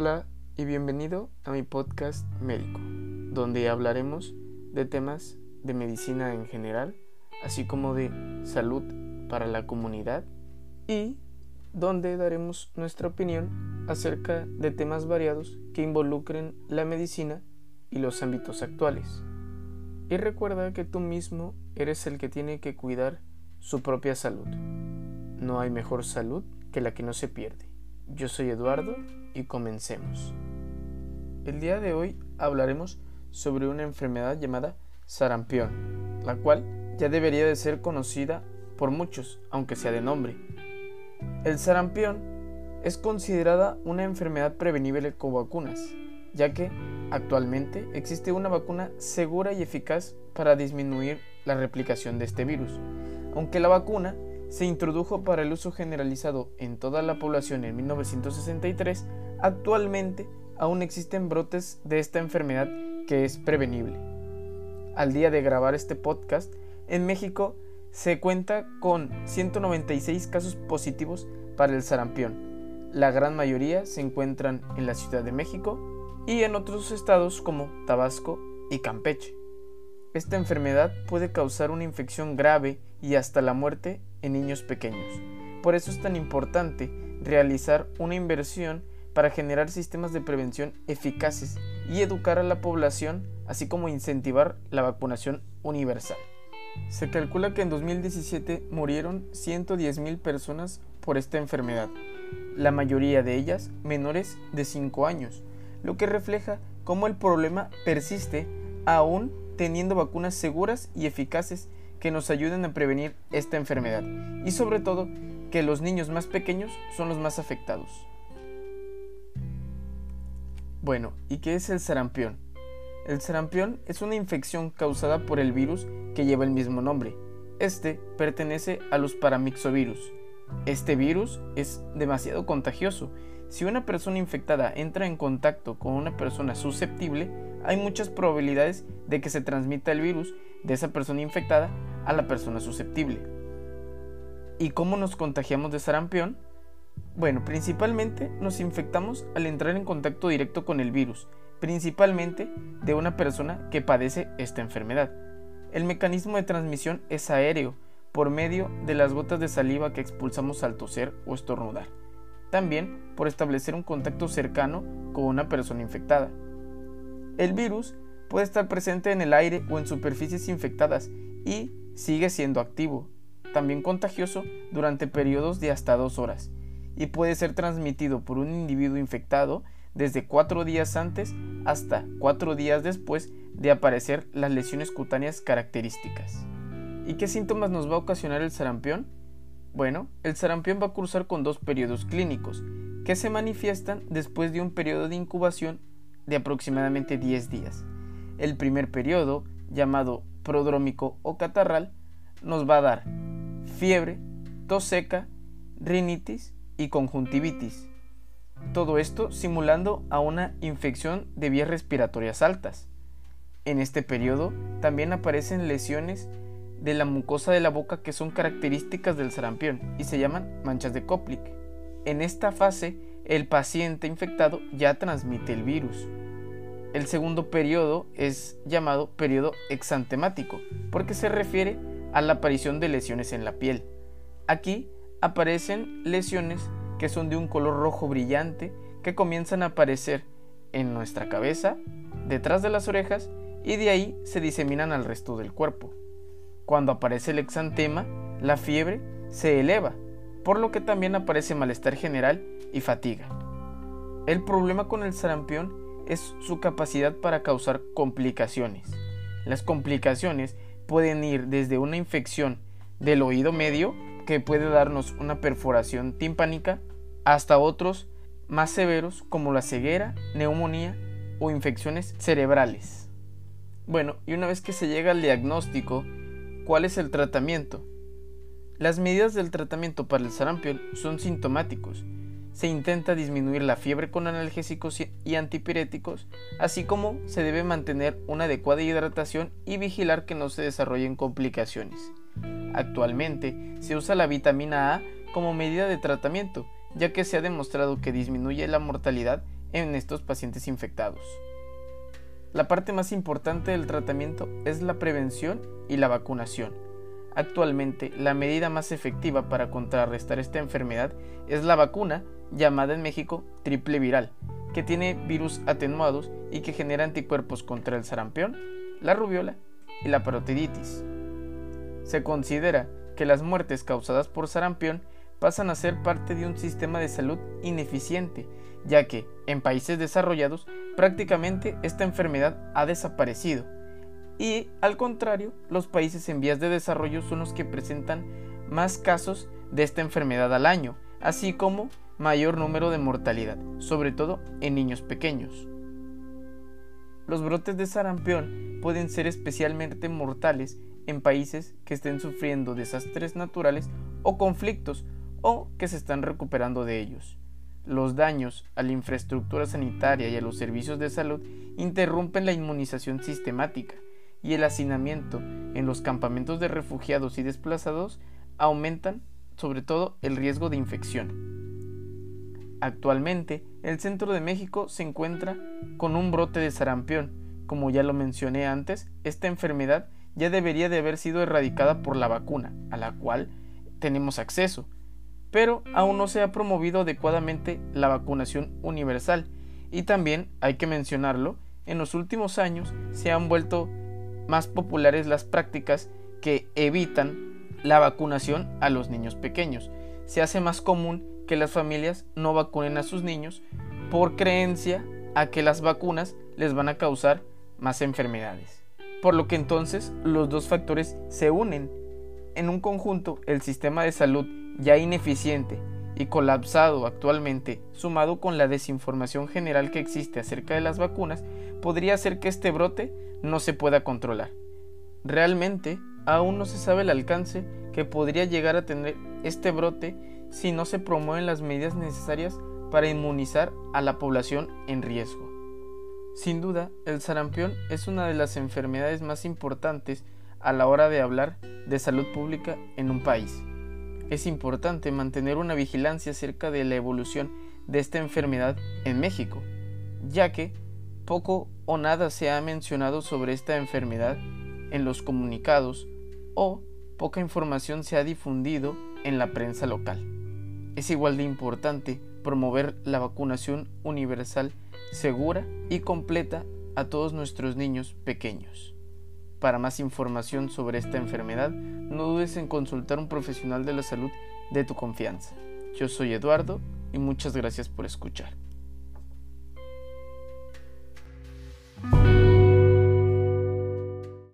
Hola y bienvenido a mi podcast médico, donde hablaremos de temas de medicina en general, así como de salud para la comunidad y donde daremos nuestra opinión acerca de temas variados que involucren la medicina y los ámbitos actuales. Y recuerda que tú mismo eres el que tiene que cuidar su propia salud. No hay mejor salud que la que no se pierde. Yo soy Eduardo y comencemos. El día de hoy hablaremos sobre una enfermedad llamada sarampión, la cual ya debería de ser conocida por muchos, aunque sea de nombre. El sarampión es considerada una enfermedad prevenible con vacunas, ya que actualmente existe una vacuna segura y eficaz para disminuir la replicación de este virus. Aunque la vacuna se introdujo para el uso generalizado en toda la población en 1963, actualmente aún existen brotes de esta enfermedad que es prevenible. Al día de grabar este podcast, en México se cuenta con 196 casos positivos para el sarampión. La gran mayoría se encuentran en la Ciudad de México y en otros estados como Tabasco y Campeche. Esta enfermedad puede causar una infección grave y hasta la muerte en niños pequeños. Por eso es tan importante realizar una inversión para generar sistemas de prevención eficaces y educar a la población, así como incentivar la vacunación universal. Se calcula que en 2017 murieron 110,000 personas por esta enfermedad, la mayoría de ellas menores de 5 años, lo que refleja cómo el problema persiste aún teniendo vacunas seguras y eficaces que nos ayuden a prevenir esta enfermedad y sobre todo que los niños más pequeños son los más afectados. Bueno, ¿y qué es el sarampión? El sarampión es una infección causada por el virus que lleva el mismo nombre. Este pertenece a los paramixovirus. Este virus es demasiado contagioso. Si una persona infectada entra en contacto con una persona susceptible, hay muchas probabilidades de que se transmita el virus de esa persona infectada a la persona susceptible. ¿Y cómo nos contagiamos de sarampión? Bueno, principalmente nos infectamos al entrar en contacto directo con el virus, principalmente de una persona que padece esta enfermedad. El mecanismo de transmisión es aéreo, por medio de las gotas de saliva que expulsamos al toser o estornudar. También por establecer un contacto cercano con una persona infectada. El virus puede estar presente en el aire o en superficies infectadas y sigue siendo activo, también contagioso durante periodos de hasta 2 horas y puede ser transmitido por un individuo infectado desde 4 días antes hasta 4 días después de aparecer las lesiones cutáneas características. ¿Y qué síntomas nos va a ocasionar el sarampión? Bueno, el sarampión va a cursar con 2 periodos clínicos que se manifiestan después de un periodo de incubación de aproximadamente 10 días. El primer periodo, llamado prodrómico o catarral, nos va a dar fiebre, tos seca, rinitis y conjuntivitis. Todo esto simulando a una infección de vías respiratorias altas. En este periodo también aparecen lesiones de la mucosa de la boca que son características del sarampión y se llaman manchas de Koplik. En esta fase, el paciente infectado ya transmite el virus. El segundo periodo es llamado periodo exantemático porque se refiere a la aparición de lesiones en la piel. Aquí aparecen lesiones que son de un color rojo brillante que comienzan a aparecer en nuestra cabeza, detrás de las orejas y de ahí se diseminan al resto del cuerpo. Cuando aparece el exantema, la fiebre se eleva, por lo que también aparece malestar general y fatiga. El problema con el sarampión es su capacidad para causar complicaciones. Las complicaciones pueden ir desde una infección del oído medio, que puede darnos una perforación timpánica, hasta otros más severos como la ceguera, neumonía o infecciones cerebrales. Bueno, y una vez que se llega al diagnóstico, ¿cuál es el tratamiento? Las medidas del tratamiento para el sarampión son sintomáticos. Se intenta disminuir la fiebre con analgésicos y antipiréticos, así como se debe mantener una adecuada hidratación y vigilar que no se desarrollen complicaciones. Actualmente se usa la vitamina A como medida de tratamiento, ya que se ha demostrado que disminuye la mortalidad en estos pacientes infectados. La parte más importante del tratamiento es la prevención y la vacunación. Actualmente, la medida más efectiva para contrarrestar esta enfermedad es la vacuna, llamada en México triple viral, que tiene virus atenuados y que genera anticuerpos contra el sarampión, la rubiola y la parotiditis. Se considera que las muertes causadas por sarampión pasan a ser parte de un sistema de salud ineficiente, ya que en países desarrollados prácticamente esta enfermedad ha desaparecido y, al contrario, los países en vías de desarrollo son los que presentan más casos de esta enfermedad al año, así como mayor número de mortalidad, sobre todo en niños pequeños. Los brotes de sarampión pueden ser especialmente mortales en países que estén sufriendo desastres naturales o conflictos o que se están recuperando de ellos. Los daños a la infraestructura sanitaria y a los servicios de salud interrumpen la inmunización sistemática y el hacinamiento en los campamentos de refugiados y desplazados aumentan sobre todo el riesgo de infección. Actualmente, el centro de México se encuentra con un brote de sarampión. Como ya lo mencioné antes, esta enfermedad ya debería de haber sido erradicada por la vacuna, a la cual tenemos acceso, pero aún no se ha promovido adecuadamente la vacunación universal. Y también, hay que mencionarlo, en los últimos años se han vuelto más populares las prácticas que evitan la vacunación a los niños pequeños. Se hace más común que las familias no vacunen a sus niños por creencia a que las vacunas les van a causar más enfermedades. Por lo que entonces los dos factores se unen. En un conjunto, el sistema de salud ya ineficiente y colapsado actualmente, sumado con la desinformación general que existe acerca de las vacunas, podría hacer que este brote no se pueda controlar. Realmente, aún no se sabe el alcance que podría llegar a tener este brote si no se promueven las medidas necesarias para inmunizar a la población en riesgo. Sin duda, el sarampión es una de las enfermedades más importantes a la hora de hablar de salud pública en un país. Es importante mantener una vigilancia acerca de la evolución de esta enfermedad en México, ya que poco o nada se ha mencionado sobre esta enfermedad en los comunicados o poca información se ha difundido en la prensa local. Es igual de importante promover la vacunación universal, segura y completa a todos nuestros niños pequeños. Para más información sobre esta enfermedad, no dudes en consultar a un profesional de la salud de tu confianza. Yo soy Eduardo y muchas gracias por escuchar.